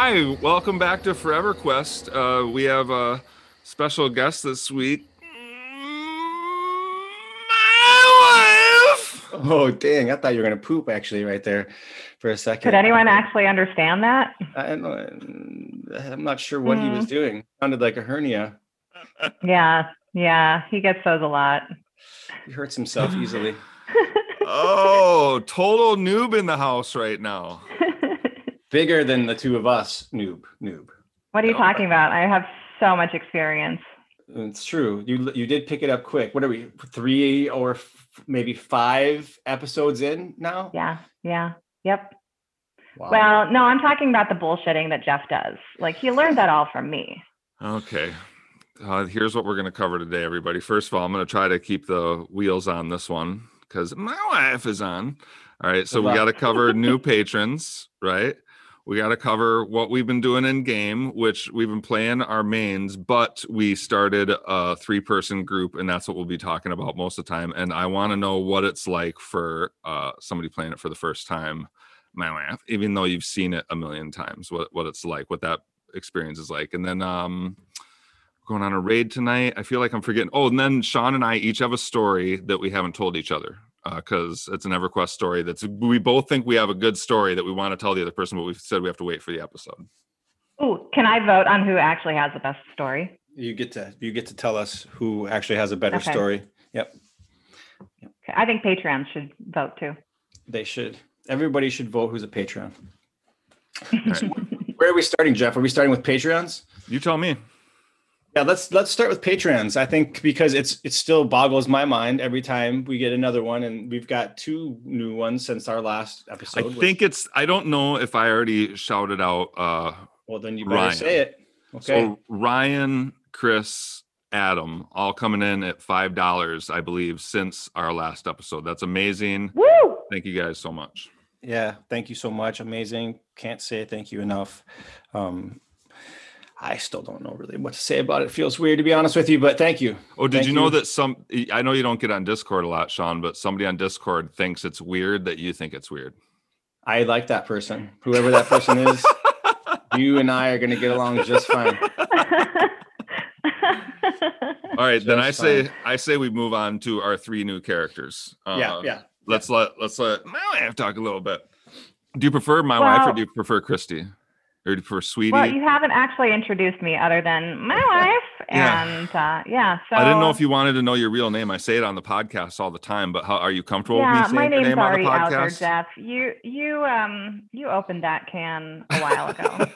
Hi, welcome back to Forever Quest. We have a special guest this week. My wife! Oh, dang. I thought you were going to poop, actually, right there for a second. Could anyone actually understand that? I'm not sure what he was doing. It sounded like a hernia. Yeah. He gets those a lot. He hurts himself easily. Oh, total noob in the house right now. Bigger than the two of us, noob. What are you talking about? I have so much experience. It's true. You did pick it up quick. What are we, 3 or maybe 5 episodes in now? Yeah. Yep. Wow. Well, no, I'm talking about the bullshitting that Jeff does. Like, he learned that all from me. Okay. Here's what we're going to cover today, everybody. First of all, I'm going to try to keep the wheels on this one because my wife is on. All right. So we got to cover new patrons, right? We got to cover what we've been doing in game, which we've been playing our mains, but we started a 3-person group, and that's what we'll be talking about most of the time. And I want to know what it's like for somebody playing it for the first time, my wife, even though you've seen it a million times, what it's like, what that experience is like. And then we're going on a raid tonight. I feel like I'm forgetting. Oh, and then Sean and I each have a story that we haven't told each other. Because it's an EverQuest story we both think we have a good story that we want to tell the other person, but we've said we have to wait for the episode. Oh, can I vote on who actually has the best story? You get to tell us who actually has a better story. Yep. Okay. I think Patreons should vote too. They should. Everybody should vote who's a Patreon. Right. Where are we starting, Jeff? Are we starting with Patreons? You tell me. Yeah, let's start with Patreons, I think, because it still boggles my mind every time we get another one, and we've got 2 new ones since our last episode. I don't know if I already shouted out well, then you better Ryan. Say it. Okay. So Ryan, Chris, Adam, all coming in at $5, I believe, since our last episode. That's amazing. Woo! Thank you guys so much. Yeah, thank you so much. Amazing. Can't say thank you enough. I still don't know really what to say about it. It feels weird, to be honest with you, but thank you. Oh, did you know that I know you don't get on Discord a lot, Sean, but somebody on Discord thinks it's weird that you think it's weird. I like that person. Whoever that person is, you and I are going to get along just fine. All right, then I say we move on to our 3 new characters. Yeah. Let's let my wife talk a little bit. Do you prefer my wife, or do you prefer Christy? For sweetie. Well, you haven't actually introduced me other than my wife. And so I didn't know if you wanted to know your real name. I say it on the podcast all the time, but are you comfortable with me saying your name on the podcast? My name's Ari Alger, Jeff. You opened that can a while ago.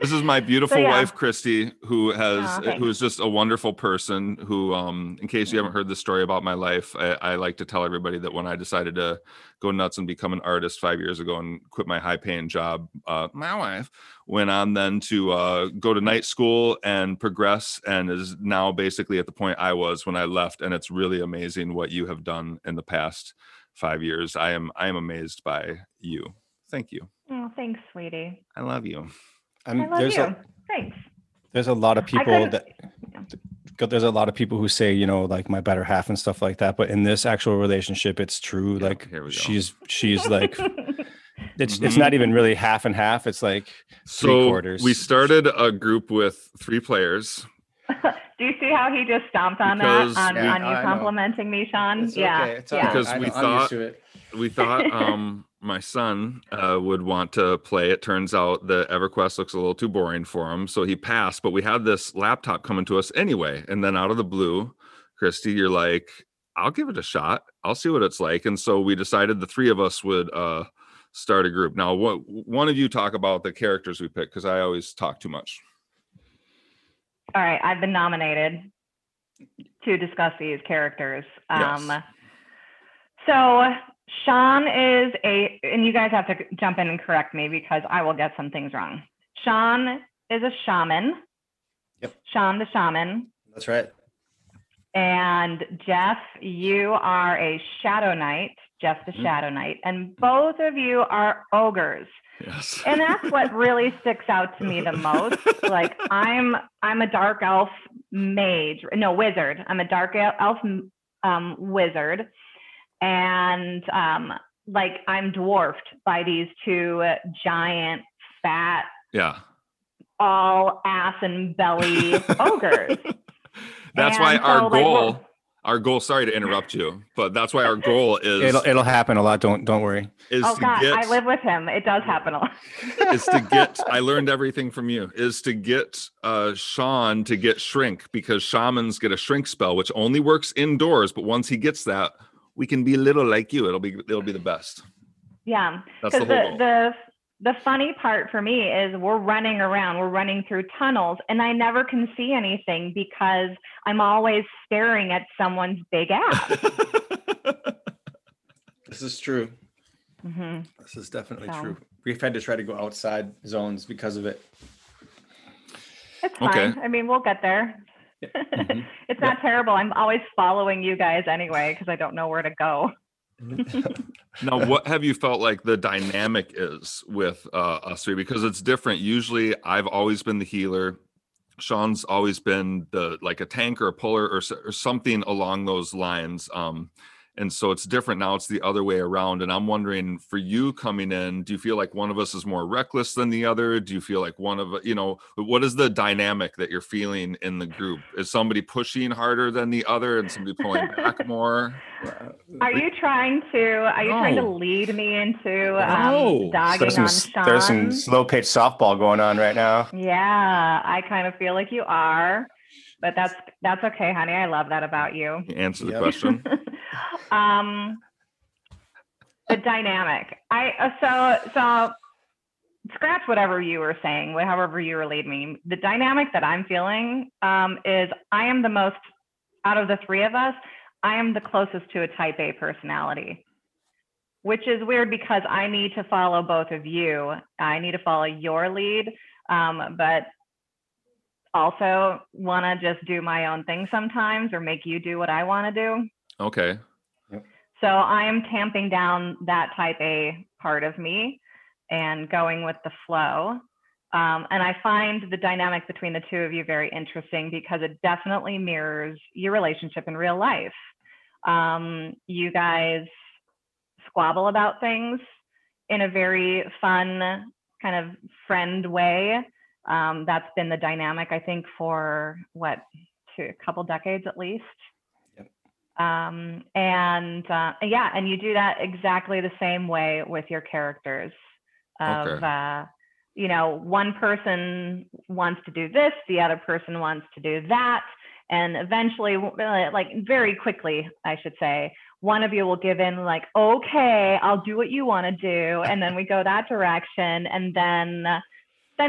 This is my beautiful wife, Christy, who is just a wonderful person who, in case you haven't heard the story about my life, I like to tell everybody that when I decided to go nuts and become an artist 5 years ago and quit my high-paying job, my wife went on then to go to night school and progress and is now basically at the point I was when I left. And it's really amazing what you have done in the past 5 years. I am amazed by you. Thank you. Oh, thanks, sweetie. I love you. I love you. Thanks. There's a lot of people who say, you know, like my better half and stuff like that. But in this actual relationship, it's true. Yeah, like she's like, it's not even really half and half. It's like 3/4. We started a group with 3 players. Do you see how he just stomped on that on you complimenting me, Sean? It's yeah. Okay. It's okay. Because we thought my son would want to play. It turns out that EverQuest looks a little too boring for him, so he passed. But we had this laptop coming to us anyway, and then out of the blue, Christy, you're like, "I'll give it a shot. I'll see what it's like." And so we decided the 3 of us would start a group. Now, one of you talk about the characters we picked because I always talk too much. All right, I've been nominated to discuss these characters. Yes. So Sean is and you guys have to jump in and correct me because I will get some things wrong. Sean is a shaman. Yep. Sean the shaman. That's right. And Jeff, you are a shadow knight. Jeff the shadow knight. And both of you are ogres. Yes. And that's what really sticks out to me the most. Like I'm a dark elf mage. No, wizard. I'm a dark elf wizard. And like I'm dwarfed by these two giant, fat, all ass and belly ogres. That's why our goal, sorry to interrupt you, but that's why our goal is it'll happen a lot. Don't worry. I live with him. It does happen a lot. Is to get, I learned everything from you, is to get Sean to get shrink, because shamans get a shrink spell, which only works indoors. But once he gets that, we can be little like you. It'll be the best. Yeah. That's the whole goal. The funny part for me is we're running around, we're running through tunnels, and I never can see anything because I'm always staring at someone's big ass. This is true. Mm-hmm. This is definitely true. We've had to try to go outside zones because of it. It's fine. Okay. I mean, we'll get there. Yeah. Mm-hmm. It's not terrible. I'm always following you guys anyway because I don't know where to go. Now, what have you felt like the dynamic is with us three? Because it's different. Usually, I've always been the healer. Sean's always been a tank or a puller or something along those lines. And so it's different now. It's the other way around. And I'm wondering, for you coming in, do you feel like one of us is more reckless than the other? Do you feel like what is the dynamic that you're feeling in the group? Is somebody pushing harder than the other and somebody pulling back more? Are you trying to lead me into dogging on Sean? There's some slow pitch softball going on right now. Yeah, I kind of feel like you are, but that's okay, honey. I love that about you. You answer the question. The dynamic. So scratch whatever you were saying, however you were leading me. The dynamic that I'm feeling is I am the most, out of the three of us, I am the closest to a type A personality, which is weird because I need to follow both of you. I need to follow your lead, but also want to just do my own thing sometimes or make you do what I want to do. Okay. So I am tamping down that type A part of me and going with the flow. And I find the dynamic between the two of you very interesting because it definitely mirrors your relationship in real life. You guys squabble about things in a very fun kind of friend way. That's been the dynamic, I think, for a couple decades at least. And you do that exactly the same way with your characters of, one person wants to do this, the other person wants to do that. And eventually, very quickly, I should say, one of you will give in like, okay, I'll do what you want to do. And then we go that direction and then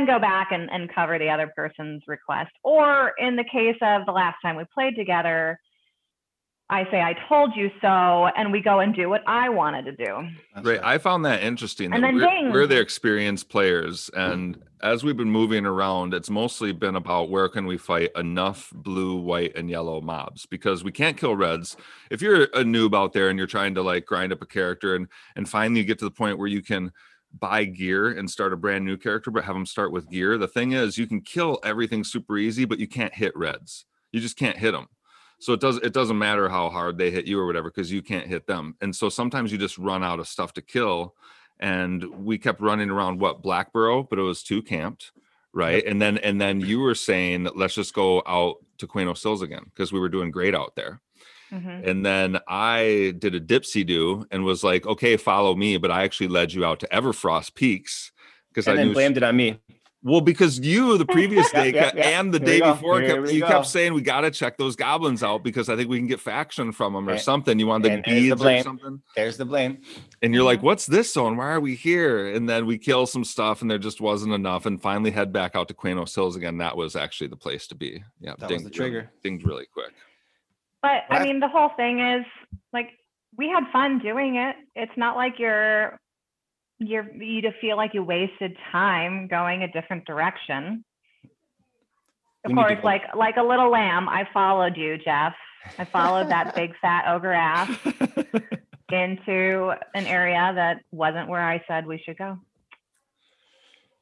go back and cover the other person's request. Or in the case of the last time we played together, I say, I told you so, and we go and do what I wanted to do. Right. I found that interesting. And then we're the experienced players. And as we've been moving around, it's mostly been about where can we fight enough blue, white, and yellow mobs? Because we can't kill reds. If you're a noob out there and you're trying to grind up a character and finally you get to the point where you can buy gear and start a brand new character, but have them start with gear. The thing is, you can kill everything super easy, but you can't hit reds. You just can't hit them. So it doesn't matter how hard they hit you or whatever, because you can't hit them. And so sometimes you just run out of stuff to kill. And we kept running around Blackburrow, but it was too camped, right? Yep. And then you were saying, let's just go out to Qeynos Hills again, because we were doing great out there. Mm-hmm. And then I did a dipsy-do and was like, okay, follow me. But I actually led you out to Everfrost Peaks. And then blamed it on me. Well, because you the previous day and the day before kept saying we got to check those goblins out because I think we can get faction from them or something. You wanted the beads or something. There's the blame. And you're like, what's this zone? Why are we here? And then we kill some stuff and there just wasn't enough and finally head back out to Qeynos Hills again. That was actually the place to be. Yeah, that was the trigger. Things really quick. But I mean, the whole thing is we had fun doing it. It's not like you just feel like you wasted time going a different direction. Of course, like a little lamb, I followed you, Jeff. I followed that big fat ogre ass into an area that wasn't where I said we should go.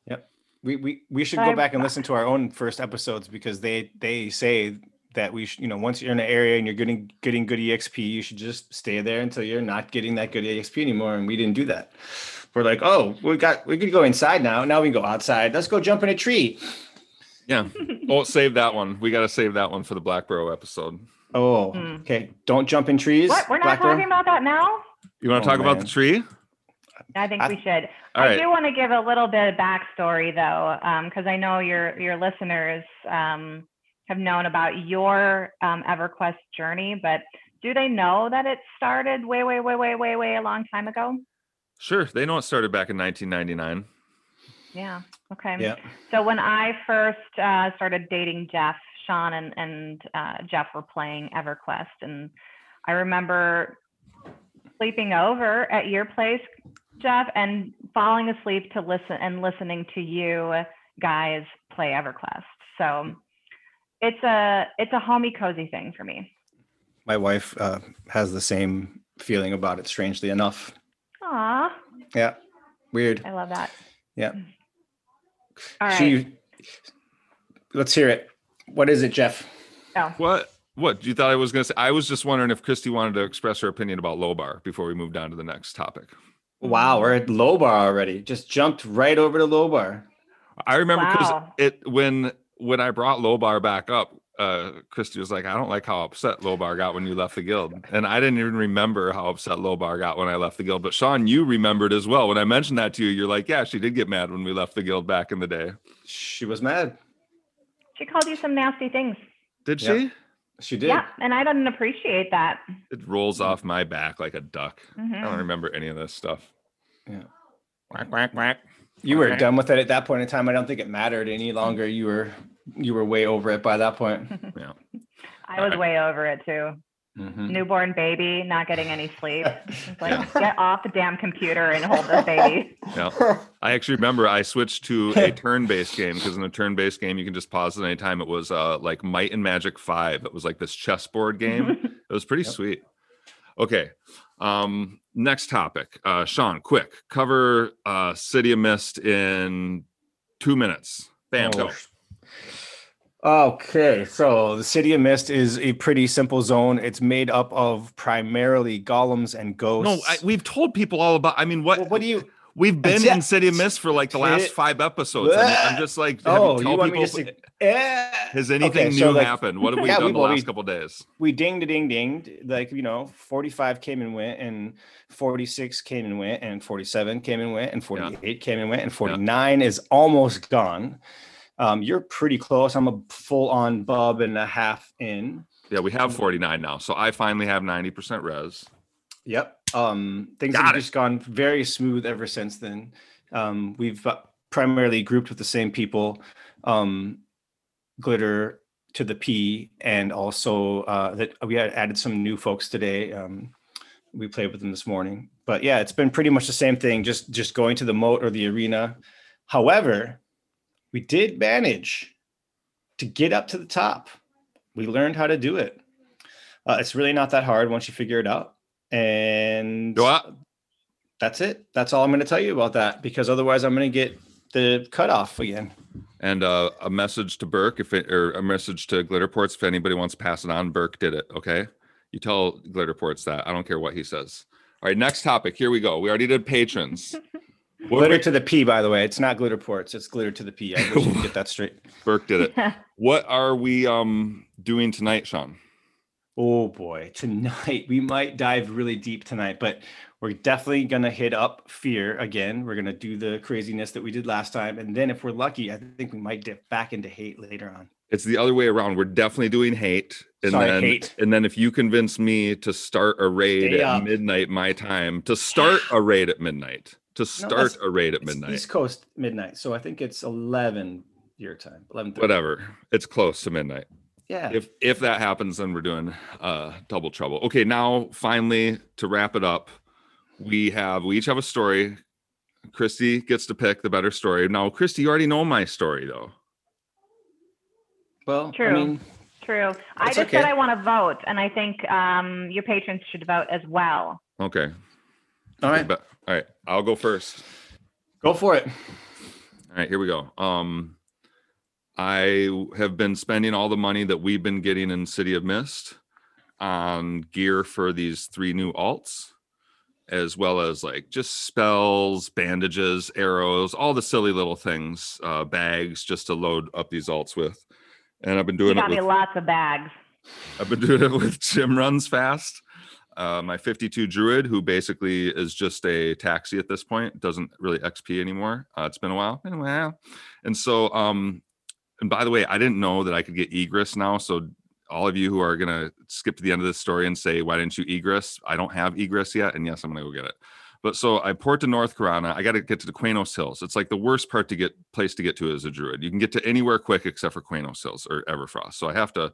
Yep. We should go back and listen to our own first episodes because they say that we should, you know, once you're in an area and you're getting good EXP, you should just stay there until you're not getting that good EXP anymore. And we didn't do that. We're like, oh, we could go inside now. Now we can go outside. Let's go jump in a tree. Yeah. Oh, save that one. We got to save that one for the Blackburrow episode. Oh, okay. Don't jump in trees. What? We're not talking about that now? You want to talk about the tree? I think we should. I do want to give a little bit of backstory, though, because I know your listeners have known about your EverQuest journey, but do they know that it started way a long time ago? Sure. They know it started back in 1999. Yeah. Okay. Yeah. So when I first started dating Jeff, Sean and Jeff were playing EverQuest, and I remember sleeping over at your place, Jeff, and falling asleep to listening to you guys play EverQuest. So it's a homey, cozy thing for me. My wife has the same feeling about it, strangely enough. Aww. Yeah. Weird. I love that. Yeah. All right. Let's hear it. What is it, Jeff? Oh. What you thought I was going to say? I was just wondering if Christy wanted to express her opinion about Lobar before we moved on to the next topic. Wow, we're at Lobar already. Just jumped right over to Lobar. I remember because when I brought Lobar back up, Christy was like, I don't like how upset Lobar got when you left the guild. And I didn't even remember how upset Lobar got when I left the guild. But Sean, you remembered as well. When I mentioned that to you, you're like, yeah, she did get mad when we left the guild back in the day. She was mad. She called you some nasty things. Did she? Yeah. She did. Yeah, and I didn't appreciate that. It rolls off my back like a duck. Mm-hmm. I don't remember any of this stuff. Yeah. Quack, quack, quack. You were done with it at that point in time. I don't think it mattered any longer. You were way over it by that point. Yeah. I was way over it too. Mm-hmm. Newborn baby, not getting any sleep. It's like, Get off the damn computer and hold this baby. Yeah. I actually remember I switched to a turn-based game because in a turn-based game, you can just pause at any time. It was like Might and Magic 5. It was like this chessboard game. It was pretty sweet. Okay. Next topic. Sean, quick. Cover City of Mist in 2 minutes. Bam, go. Okay, so the City of Mist is a pretty simple zone. It's made up of primarily golems and ghosts. No, we've told people all about. I mean, what do you? We've been in City of Mist for like the last 5 episodes. I'm just like, has anything new happened? What have we done the last couple days? We dinged. Like 45 came and went, and 46 came and went, and 47 came and went, and 48 came and went, and 49 is almost gone. You're pretty close. I'm a full-on bub and a half in. Yeah, we have 49 now, so I finally have 90% res. Yep. Things have just gone very smooth ever since then. We've primarily grouped with the same people, Glitter to the P, and also that we had added some new folks today. We played with them this morning. But yeah, it's been pretty much the same thing, just going to the moat or the arena. However, we did manage to get up to the top. We learned how to do it. It's really not that hard once you figure it out. And that's it. That's all I'm going to tell you about that, because otherwise I'm going to get the cutoff again. And a message to Burke, or a message to Glitterports, if anybody wants to pass it on, Burke did it, okay? You tell Glitterports that. I don't care what he says. All right, next topic. Here we go. We already did patrons. Glitter to the P, by the way. It's not Glitterports. It's Glitter to the P. I wish you could get that straight. Burke did it. Yeah. What are we doing tonight, Sean? Oh, boy. Tonight, we might dive really deep tonight, but we're definitely going to hit up Fear again. We're going to do the craziness that we did last time. And then if we're lucky, I think we might dip back into Hate later on. It's the other way around. We're definitely doing Hate. And then if you convince me to start a raid at midnight, my time, to start a raid at midnight. It's East Coast midnight, so I think it's 11 your time, 11:30. Whatever, it's close to midnight. Yeah. If that happens, then we're doing double trouble. Okay, now finally to wrap it up, we each have a story. Christy gets to pick the better story. Now, Christy, you already know my story though. Well, true. True. I just said I want to vote, and I think your patrons should vote as well. Okay. All right. I'll go first. Go for it. All right, here we go. I have been spending all the money that we've been getting in City of Mist on gear for these three new alts, as well as like just spells, bandages, arrows, all the silly little things, bags, just to load up these alts with. And I've been doing it with lots of bags. I've been doing it with Jim Runs Fast, my 52 druid, who basically is just a taxi at this point, doesn't really XP anymore. It's been a while. And so, and by the way, I didn't know that I could get egress now. So all of you who are going to skip to the end of this story and say, why didn't you egress? I don't have egress yet. And yes, I'm going to go get it. But so I port to North Karana. I got to get to the Qeynos Hills. It's like the worst part to get place to get to as a druid. You can get to anywhere quick except for Qeynos Hills or Everfrost. So I have to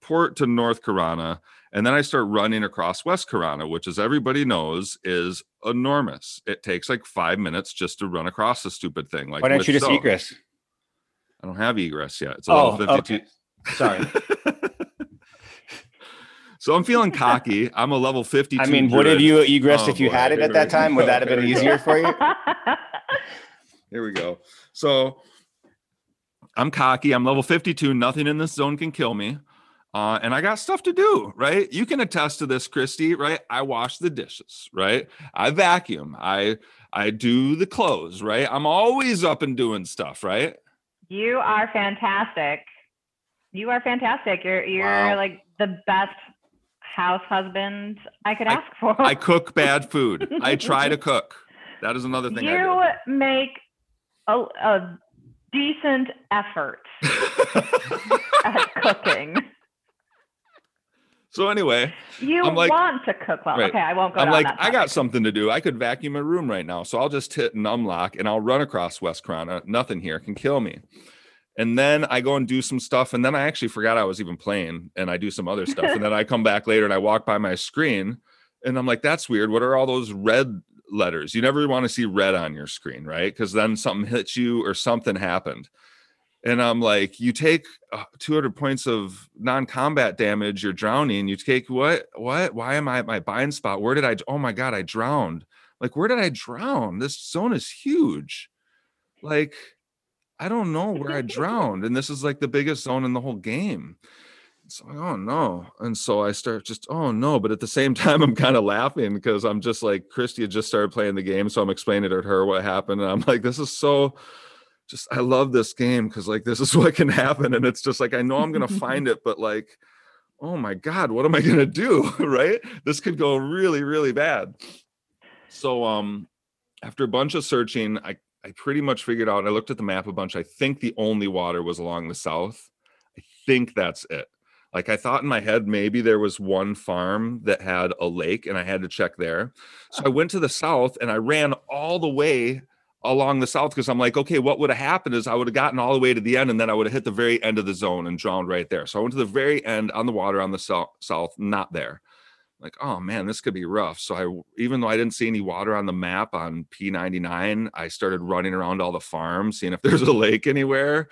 port to North Karana. And then I start running across West Karana, which, as everybody knows, is enormous. It takes like 5 minutes just to run across the stupid thing. Like, why don't you just egress? I don't have egress yet. It's a level 52. Okay. Sorry. So I'm feeling cocky. I'm a level 52. I mean, would have you egressed if you had it at that time? Would that have been easier for you? Here we go. So I'm cocky. I'm level 52. Nothing in this zone can kill me. And I got stuff to do, right? You can attest to this, Christy, right? I wash the dishes, right? I vacuum. I do the clothes, right? I'm always up and doing stuff, right? You are fantastic. You are fantastic. You're wow. Like the best house husband I could ask for. I cook bad food. I try to cook. That is another thing. You make a decent effort at cooking. So anyway, you like, want to cook well. Right. Okay, I won't go. I'm like, I got something to do. I could vacuum a room right now. So I'll just hit numlock and I'll run across West Karana. Nothing here can kill me. And then I go and do some stuff. And then I actually forgot I was even playing, and I do some other stuff. And then I come back later and I walk by my screen and I'm like, that's weird. What are all those red letters? You never want to see red on your screen, right? Because then something hits you or something happened. And I'm like, you take 200 points of non-combat damage. You're drowning. You take what? Why am I at my bind spot? Where did I? Oh, my God, I drowned. Like, where did I drown? This zone is huge. Like, I don't know where I drowned. And this is like the biggest zone in the whole game. So, oh, no. And so I start just, oh, no. But at the same time, I'm kind of laughing because I'm just like, Christy had just started playing the game. So I'm explaining to her what happened. And I'm like, this is so... just, I love this game because like this is what can happen, and it's just like I know I'm gonna find it, but like, oh my God, what am I gonna do? Right? This could go really, really bad. So after a bunch of searching, I pretty much figured out. I looked at the map a bunch. I think the only water was along the south. I think that's it. Like I thought in my head, maybe there was one farm that had a lake, and I had to check there. So I went to the south and I ran all the way along the south because I'm like, okay, what would have happened is I would have gotten all the way to the end and then I would have hit the very end of the zone and drowned right there. So I went to the very end on the water on the south, not there. Like, oh man, this could be rough. So I, even though I didn't see any water on the map on P99, I started running around all the farms, seeing if there's a lake anywhere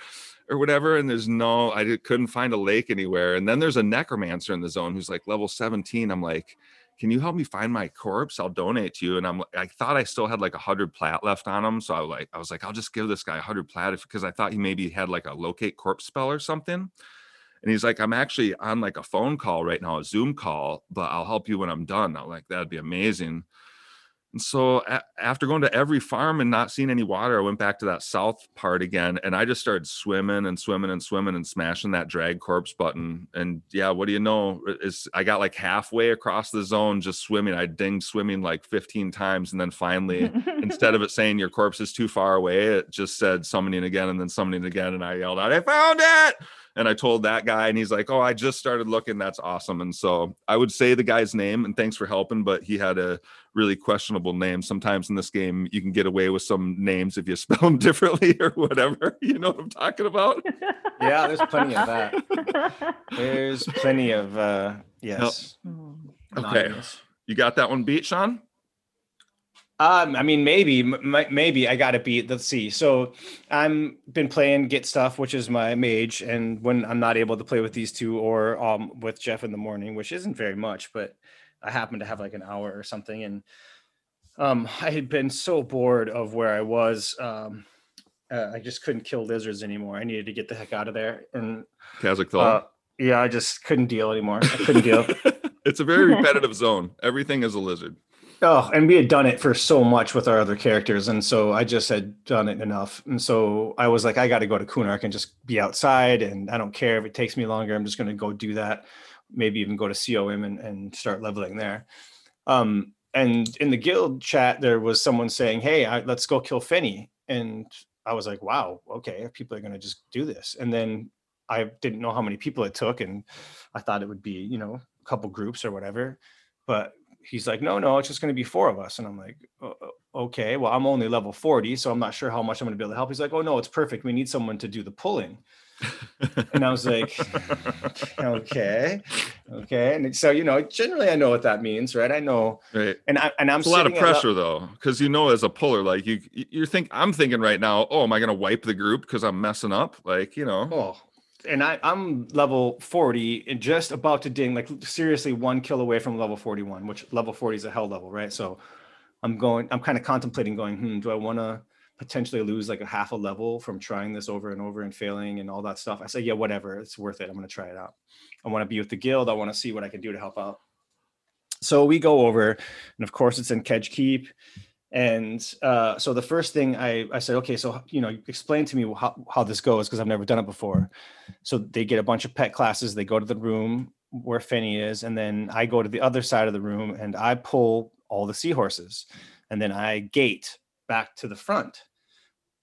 or whatever. And there's no, I couldn't find a lake anywhere. And then there's a necromancer in the zone who's like level 17. I'm like, can you help me find my corpse? I'll donate to you. And I thought I still had like 100 plat left on him. So I was like, I'll just give this guy 100 plat because I thought he maybe had like a locate corpse spell or something. And he's like, I'm actually on like a phone call right now, a Zoom call, but I'll help you when I'm done. I'm like, that'd be amazing. And so after going to every farm and not seeing any water, I went back to that south part again. And I just started swimming and smashing that drag corpse button. And yeah, what do you know? I got like halfway across the zone just swimming. I dinged swimming like 15 times. And then finally, instead of it saying your corpse is too far away, it just said summoning again and then summoning again. And I yelled out, I found it. And I told that guy and he's like, oh, I just started looking. That's awesome. And so I would say the guy's name and thanks for helping, but he had a really questionable name. Sometimes in this game, you can get away with some names if you spell them differently or whatever. You know what I'm talking about? Yeah, there's plenty of that. There's plenty of, yes. Nope. Okay. Anonymous. You got that one beat, Sean? I mean, maybe I got it beat. Let's see. So I'm been playing Get Stuff, which is my mage. And when I'm not able to play with these two or with Jeff in the morning, which isn't very much, but I happen to have like an hour or something. And I had been so bored of where I was I just couldn't kill lizards anymore. I needed to get the heck out of there. And Cazic Thule. Yeah, I just couldn't deal anymore. I couldn't deal. It's a very repetitive zone. Everything is a lizard. Oh, and we had done it for so much with our other characters. And so I just had done it enough. And so I was like, I got to go to Kunark and just be outside. And I don't care if it takes me longer. I'm just going to go do that. Maybe even go to COM and start leveling there. And in the guild chat, there was someone saying, hey, let's go kill Finny. And I was like, wow, okay, people are going to just do this. And then I didn't know how many people it took. And I thought it would be, you know, a couple groups or whatever. But he's like, no, it's just going to be four of us. And I'm like, oh, okay, well, I'm only level 40, so I'm not sure how much I'm going to be able to help. He's like, oh, no, it's perfect. We need someone to do the pulling. And I was like, okay. And so, you know, generally I know what that means, right? I know. Right. And I'm it's a lot of pressure though, because, you know, as a puller, like you think, I'm thinking right now, oh, am I going to wipe the group because I'm messing up? Like, you know. Oh. And I'm level 40 and just about to ding, like seriously, one kill away from level 41, which level 40 is a hell level, right? So I'm kind of contemplating going, do I want to potentially lose like a half a level from trying this over and over and failing and all that stuff? I say, yeah, whatever, it's worth it. I'm going to try it out. I want to be with the guild. I want to see what I can do to help out. So we go over, and of course it's in Kedge Keep. And so the first thing I said, okay, so, you know, explain to me how this goes, because I've never done it before. So they get a bunch of pet classes. They go to the room where Finny is, and then I go to the other side of the room and I pull all the seahorses, and then I gate back to the front,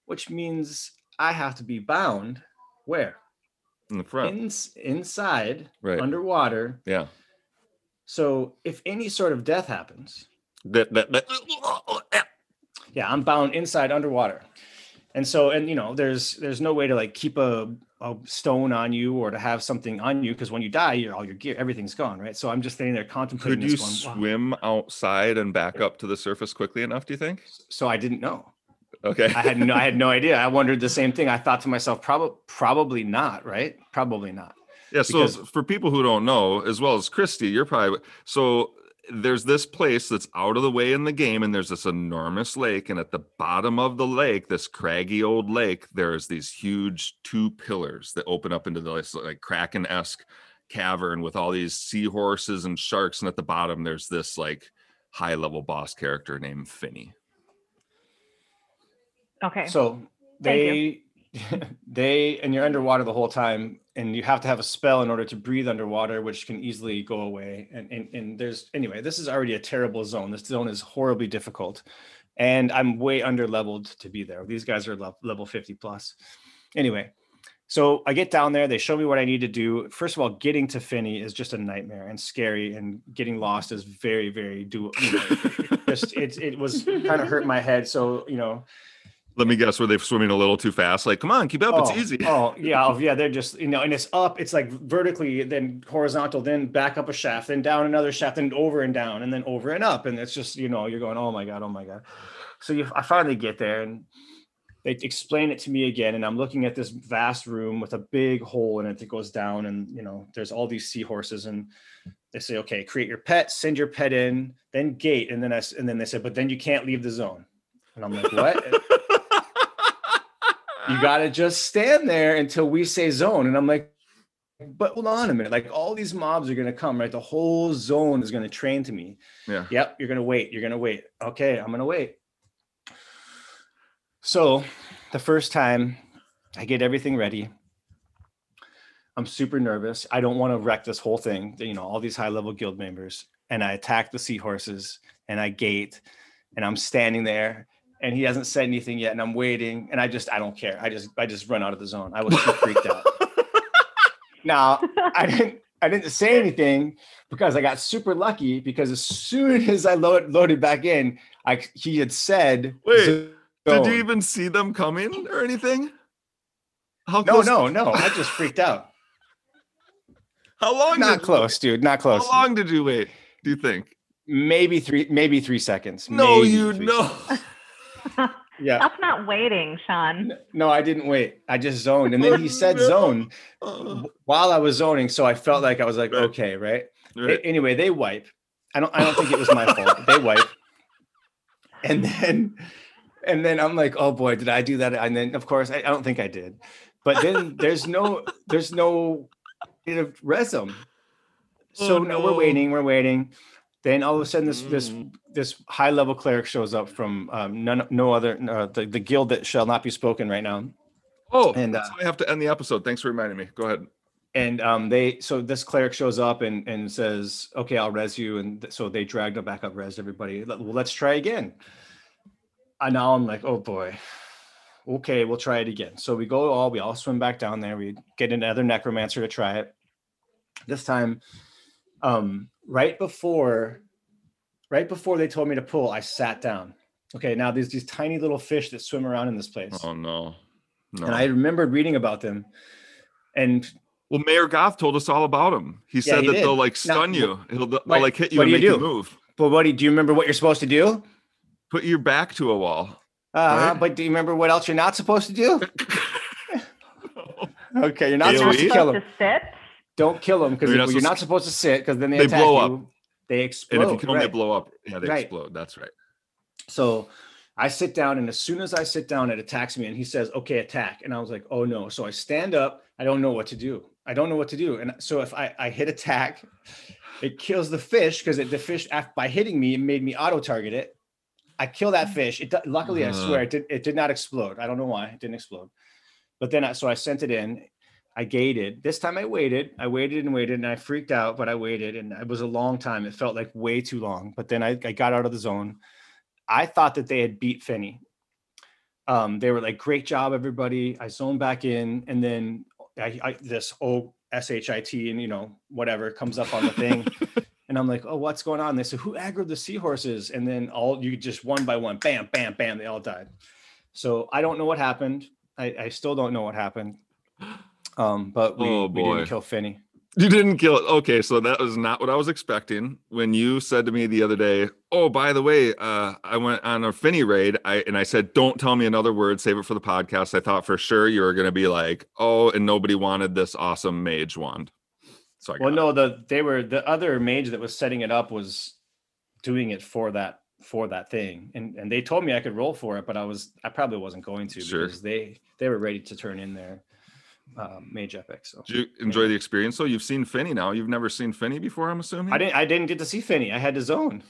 which means I have to be bound where? In the front. Inside, right. Underwater. Yeah. So if any sort of death happens... Yeah, I'm bound inside underwater. And so, and you know, there's no way to like keep a stone on you or to have something on you, because when you die, all your gear, everything's gone, right? So I'm just standing there contemplating. Could you swim outside and back up to the surface quickly enough, do you think? So I didn't know. Okay. I had no idea. I wondered the same thing. I thought to myself, probably not, right? Probably not. Yeah. So because, for people who don't know, as well as Christy, you're probably so. There's this place that's out of the way in the game, and there's this enormous lake, and at the bottom of the lake, this craggy old lake, there's these huge two pillars that open up into this like Kraken-esque cavern with all these seahorses and sharks, and at the bottom there's this like high-level boss character named Finny. Okay. So they and you're underwater the whole time, and you have to have a spell in order to breathe underwater, which can easily go away. And there's, anyway, this is already a terrible zone. This zone is horribly difficult, and I'm way under leveled to be there. These guys are level 50 plus. Anyway, so I get down there. They show me what I need to do. First of all, getting to Finny is just a nightmare and scary, and getting lost is very, very it was kind of hurt my head. So, you know, let me guess, were they swimming a little too fast? Like, come on, keep up. It's easy. Oh, yeah. They're just, you know, and it's up. It's like vertically, then horizontal, then back up a shaft, then down another shaft, then over and down, and then over and up. And it's just, you know, you're going, oh, my God. So I finally get there, and they explain it to me again. And I'm looking at this vast room with a big hole in it that goes down. And, you know, there's all these seahorses. And they say, okay, create your pet, send your pet in, then gate. And then they say, but then you can't leave the zone. And I'm like, what? You got to just stand there until we say zone. And I'm like, but hold on a minute. Like, all these mobs are going to come, right? The whole zone is going to train to me. Yeah. Yep. You're going to wait. Okay. I'm going to wait. So the first time I get everything ready, I'm super nervous. I don't want to wreck this whole thing. You know, all these high level guild members, and I attack the seahorses and I gate, and I'm standing there. And he hasn't said anything yet, and I'm waiting, and I don't care. I just run out of the zone. I was too freaked out. Now, I didn't say anything, because I got super lucky, because as soon as I loaded back in, he had said, wait, zone. Did you even see them coming or anything? No. I just freaked out. How long? Not close, dude. Not close. How long did you wait, do you think? Maybe three seconds. No, you know. Yeah, that's not waiting, Sean. No, I didn't wait. I just zoned, and then he said zone while I was zoning, so I felt like I was like, okay, right? Anyway, they wipe. I don't think it was my fault. They wipe, and then And then I'm like, oh boy, did I do that? And then of course, I don't think I did. But then there's no resume. So no, we're waiting. Then all of a sudden, this high level cleric shows up from the guild that shall not be spoken right now. Oh, and so I have to end the episode. Thanks for reminding me. Go ahead. And this cleric shows up and says, "Okay, I'll res you." And so they dragged him back up, res everybody. Let's try again. And now I'm like, oh boy. Okay, we'll try it again. So we all swim back down there. We get another necromancer to try it. This time, right before they told me to pull, I sat down. Okay, now there's these tiny little fish that swim around in this place. Oh no. And I remembered reading about them. And well, Mayor Goth told us all about them. He said that they'll like stun you. They'll like hit you and make you move. But what do you remember what you're supposed to do? Put your back to a wall. Right? But do you remember what else you're not supposed to do? Okay, you're not supposed to kill them. Don't kill them because you're not supposed to sit because then they attack blow you. Up. They explode. And if you kill them, they blow up. Yeah, they explode. That's right. So I sit down, and as soon as I sit down, it attacks me. And he says, "Okay, attack." And I was like, "Oh no!" So I stand up. I don't know what to do. And so if I hit attack, it kills the fish because the fish by hitting me, it made me auto target it. I kill that fish. Luckily, I swear, it did not explode. I don't know why it didn't explode. But then, so I sent it in. I gated. This time I waited. I waited and waited, and I freaked out, but I waited, and it was a long time. It felt like way too long. But then I got out of the zone. I thought that they had beat Finny. They were like, "Great job, everybody." I zoned back in, and then I this O-S-H-I-T and, whatever comes up on the thing. And I'm like, "Oh, what's going on?" They said, "Who aggroed the seahorses?" And then you just one by one, bam, bam, bam, they all died. So I don't know what happened. I still don't know what happened. But we didn't kill Finny. You didn't kill it. Okay, so that was not what I was expecting. When you said to me the other day, "Oh, by the way, I went on a Finny raid," and I said, "Don't tell me another word, save it for the podcast." I thought for sure you were going to be like, "Oh, and nobody wanted this awesome mage wand." So the other mage that was setting it up was doing it for that thing, and they told me I could roll for it, but I probably wasn't going to because they were ready to turn in their mage epic. So did you enjoy the experience? So you've seen Finny now. You've never seen Finny before, I'm assuming. I didn't get to see Finny. I had to zone.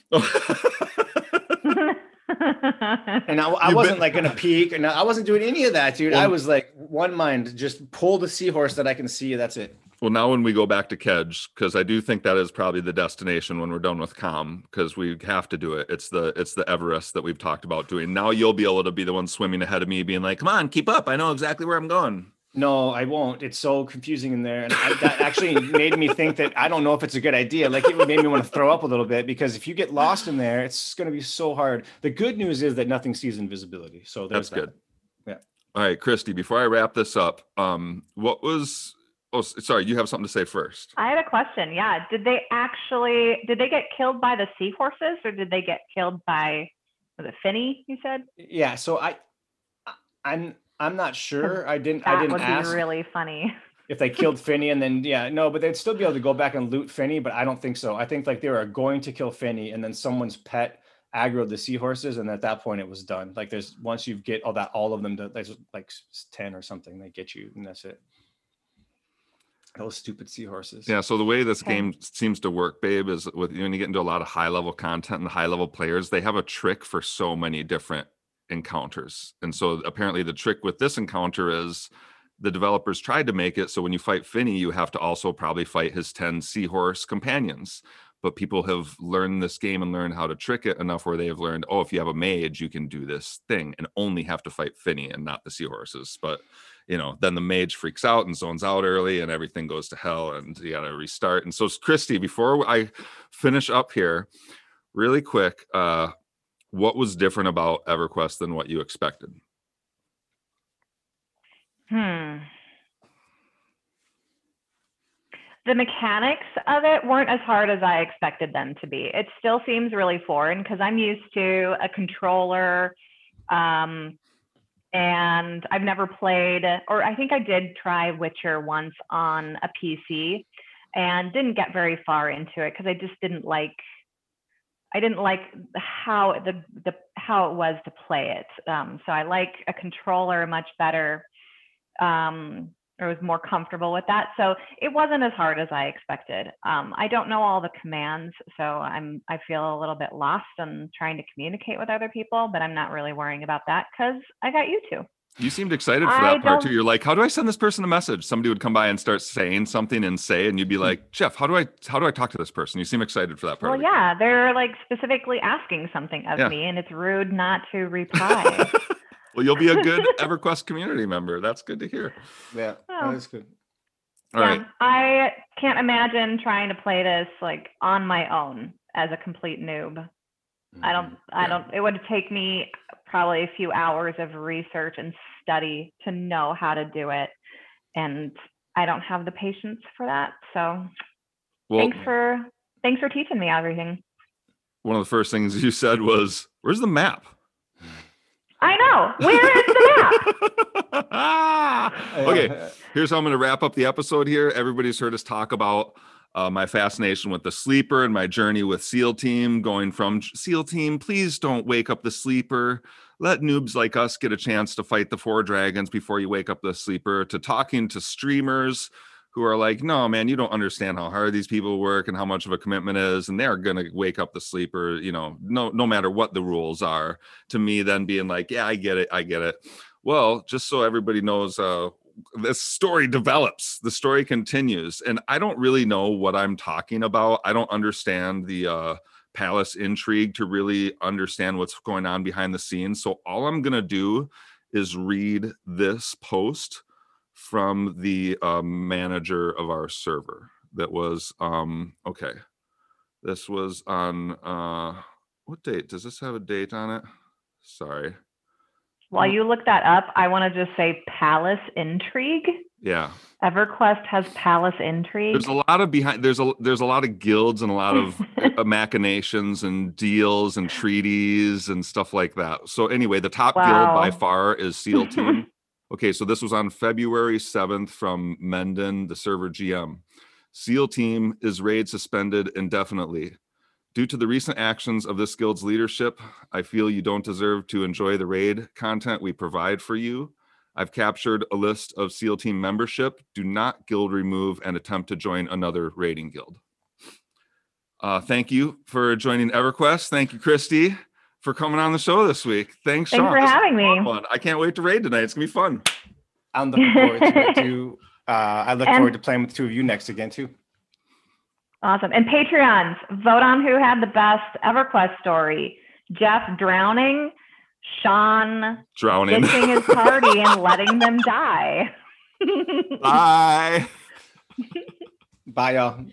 And I wasn't like gonna peek, and I wasn't doing any of that, dude. I was like one mind, just pull the seahorse that I can see. That's it. Well, now when we go back to Kedge, because I do think that is probably the destination when we're done with Com, because we have to do it. It's the Everest that we've talked about doing. Now you'll be able to be the one swimming ahead of me, being like, "Come on, keep up. I know exactly where I'm going." No, I won't. It's so confusing in there. And that actually made me think that I don't know if it's a good idea. Like it made me want to throw up a little bit because if you get lost in there, it's going to be so hard. The good news is that nothing sees invisibility. So that's good. Yeah. All right, Christy, before I wrap this up, sorry, you have something to say first. I had a question. Yeah. Did they get killed by the seahorses or did they get killed by the Finny, you said? Yeah. So I'm not sure. I didn't ask. That would be really funny. If they killed Finny and then, but they'd still be able to go back and loot Finny, but I don't think so. I think like they were going to kill Finny and then someone's pet aggroed the seahorses. And at that point it was done. Like once you get all of them, there's like 10 or something, they get you and that's it. Those stupid seahorses. Yeah. So the way this game seems to work, babe, is when you get into a lot of high level content and high level players, they have a trick for so many different encounters. And so apparently the trick with this encounter is the developers tried to make it so when you fight Finny, you have to also probably fight his 10 seahorse companions. But people have learned this game and learned how to trick it enough where they have learned, oh, if you have a mage, you can do this thing and only have to fight Finny and not the seahorses. But, then the mage freaks out and zones out early and everything goes to hell and you got to restart. And so, Christy, before I finish up here, really quick, what was different about EverQuest than what you expected? The mechanics of it weren't as hard as I expected them to be. It still seems really foreign because I'm used to a controller and I've never played, or I think I did try Witcher once on a PC and didn't get very far into it because I just didn't like I didn't like how how it was to play it. So I like a controller much better. I was more comfortable with that. So it wasn't as hard as I expected. I don't know all the commands, so I feel a little bit lost on trying to communicate with other people, but I'm not really worrying about that because I got you two. You seemed excited for that part too. You're like, how do I send this person a message? Somebody would come by and start saying something and you'd be like, Jeff, how do I talk to this person? You seem excited for that part. Well, yeah, they're like specifically asking something of me, and it's rude not to reply. Well, you'll be a good EverQuest community member. That's good to hear. Yeah, that is good. All right. I can't imagine trying to play this like on my own as a complete noob. Mm-hmm. It would take me probably a few hours of research and study to know how to do it. And I don't have the patience for that. So thanks for teaching me everything. One of the first things you said was, where's the map? I know. Where is the map? Okay, here's how I'm going to wrap up the episode here. Everybody's heard us talk about my fascination with the sleeper and my journey with SEAL Team, going from SEAL Team, please don't wake up the sleeper. Let noobs like us get a chance to fight the four dragons before you wake up the sleeper, to talking to streamers who are like, no, man, you don't understand how hard these people work and how much of a commitment is, and they're going to wake up the sleeper, no matter what the rules are, to me then being like, yeah, I get it. Well, just so everybody knows, this story develops, the story continues, and I don't really know what I'm talking about. I don't understand the palace intrigue to really understand what's going on behind the scenes. So all I'm going to do is read this post from the manager of our server that was this was on what date? Does this have a date on it? Sorry. While you look that up, I want to just say palace intrigue. Yeah. EverQuest has palace intrigue. There's a lot of there's a lot of guilds and a lot of machinations and deals and treaties and stuff like that. So anyway, the top guild by far is SEAL Team. Okay, so this was on February 7th from Menden, the server GM. SEAL Team is raid suspended indefinitely. Due to the recent actions of this guild's leadership, I feel you don't deserve to enjoy the raid content we provide for you. I've captured a list of SEAL Team membership. Do not guild remove and attempt to join another raiding guild. Thank you for joining EverQuest. Thank you, Christy, for coming on the show this week. Thanks Sean, for having me. Fun. I can't wait to raid tonight. It's going to be fun. I'm looking forward to it too. I look forward to playing with the two of you next again too. Awesome. And Patreons, vote on who had the best EverQuest story. Jeff drowning, Sean drowning, ditching his party and letting them die. Bye. Bye, y'all.